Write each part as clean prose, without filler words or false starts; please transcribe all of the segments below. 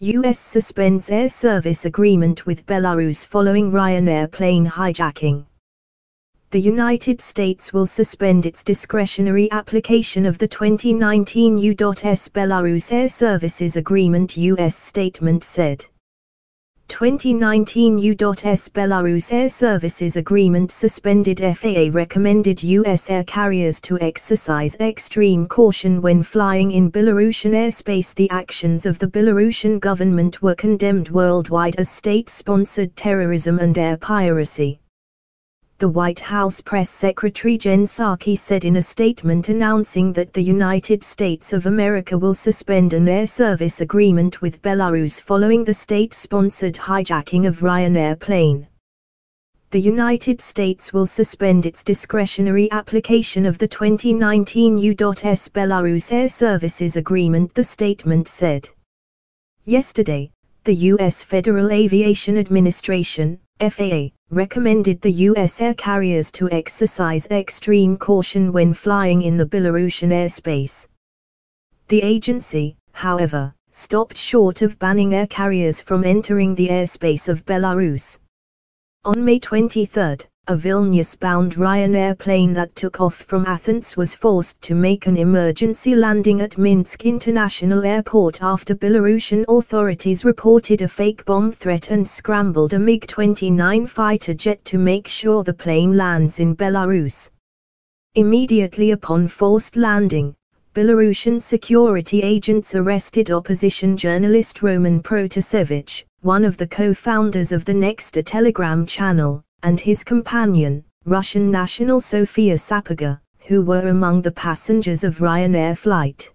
U.S. suspends air service agreement with Belarus following Ryanair plane hijacking. The United States will suspend its discretionary application of the 2019 U.S. Belarus Air Services Agreement, U.S. statement said. 2019 U.S. Belarus Air Services Agreement suspended FAA recommended U.S. air carriers to exercise extreme caution when flying in Belarusian airspace. The actions of the Belarusian government were condemned worldwide as state-sponsored terrorism and air piracy. The White House Press Secretary Jen Psaki said in a statement announcing that the United States of America will suspend an air service agreement with Belarus following the state-sponsored hijacking of Ryanair plane. The United States will suspend its discretionary application of the 2019 U.S. Belarus Air Services Agreement, the statement said. Yesterday, the U.S. Federal Aviation Administration, FAA, recommended the U.S. air carriers to exercise extreme caution when flying in the Belarusian airspace. The agency, however, stopped short of banning air carriers from entering the airspace of Belarus. On May 23, a Vilnius-bound Ryanair plane that took off from Athens was forced to make an emergency landing at Minsk International Airport after Belarusian authorities reported a fake bomb threat and scrambled a MiG-29 fighter jet to make sure the plane lands in Belarus. Immediately upon forced landing, Belarusian security agents arrested opposition journalist Roman Protasevich, one of the co-founders of the Nexta Telegram channel, and his companion, Russian national Sofia Sapaga, who were among the passengers of Ryanair flight.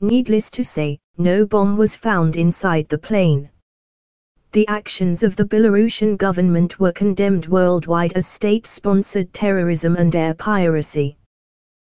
Needless to say, no bomb was found inside the plane. The actions of the Belarusian government were condemned worldwide as state-sponsored terrorism and air piracy.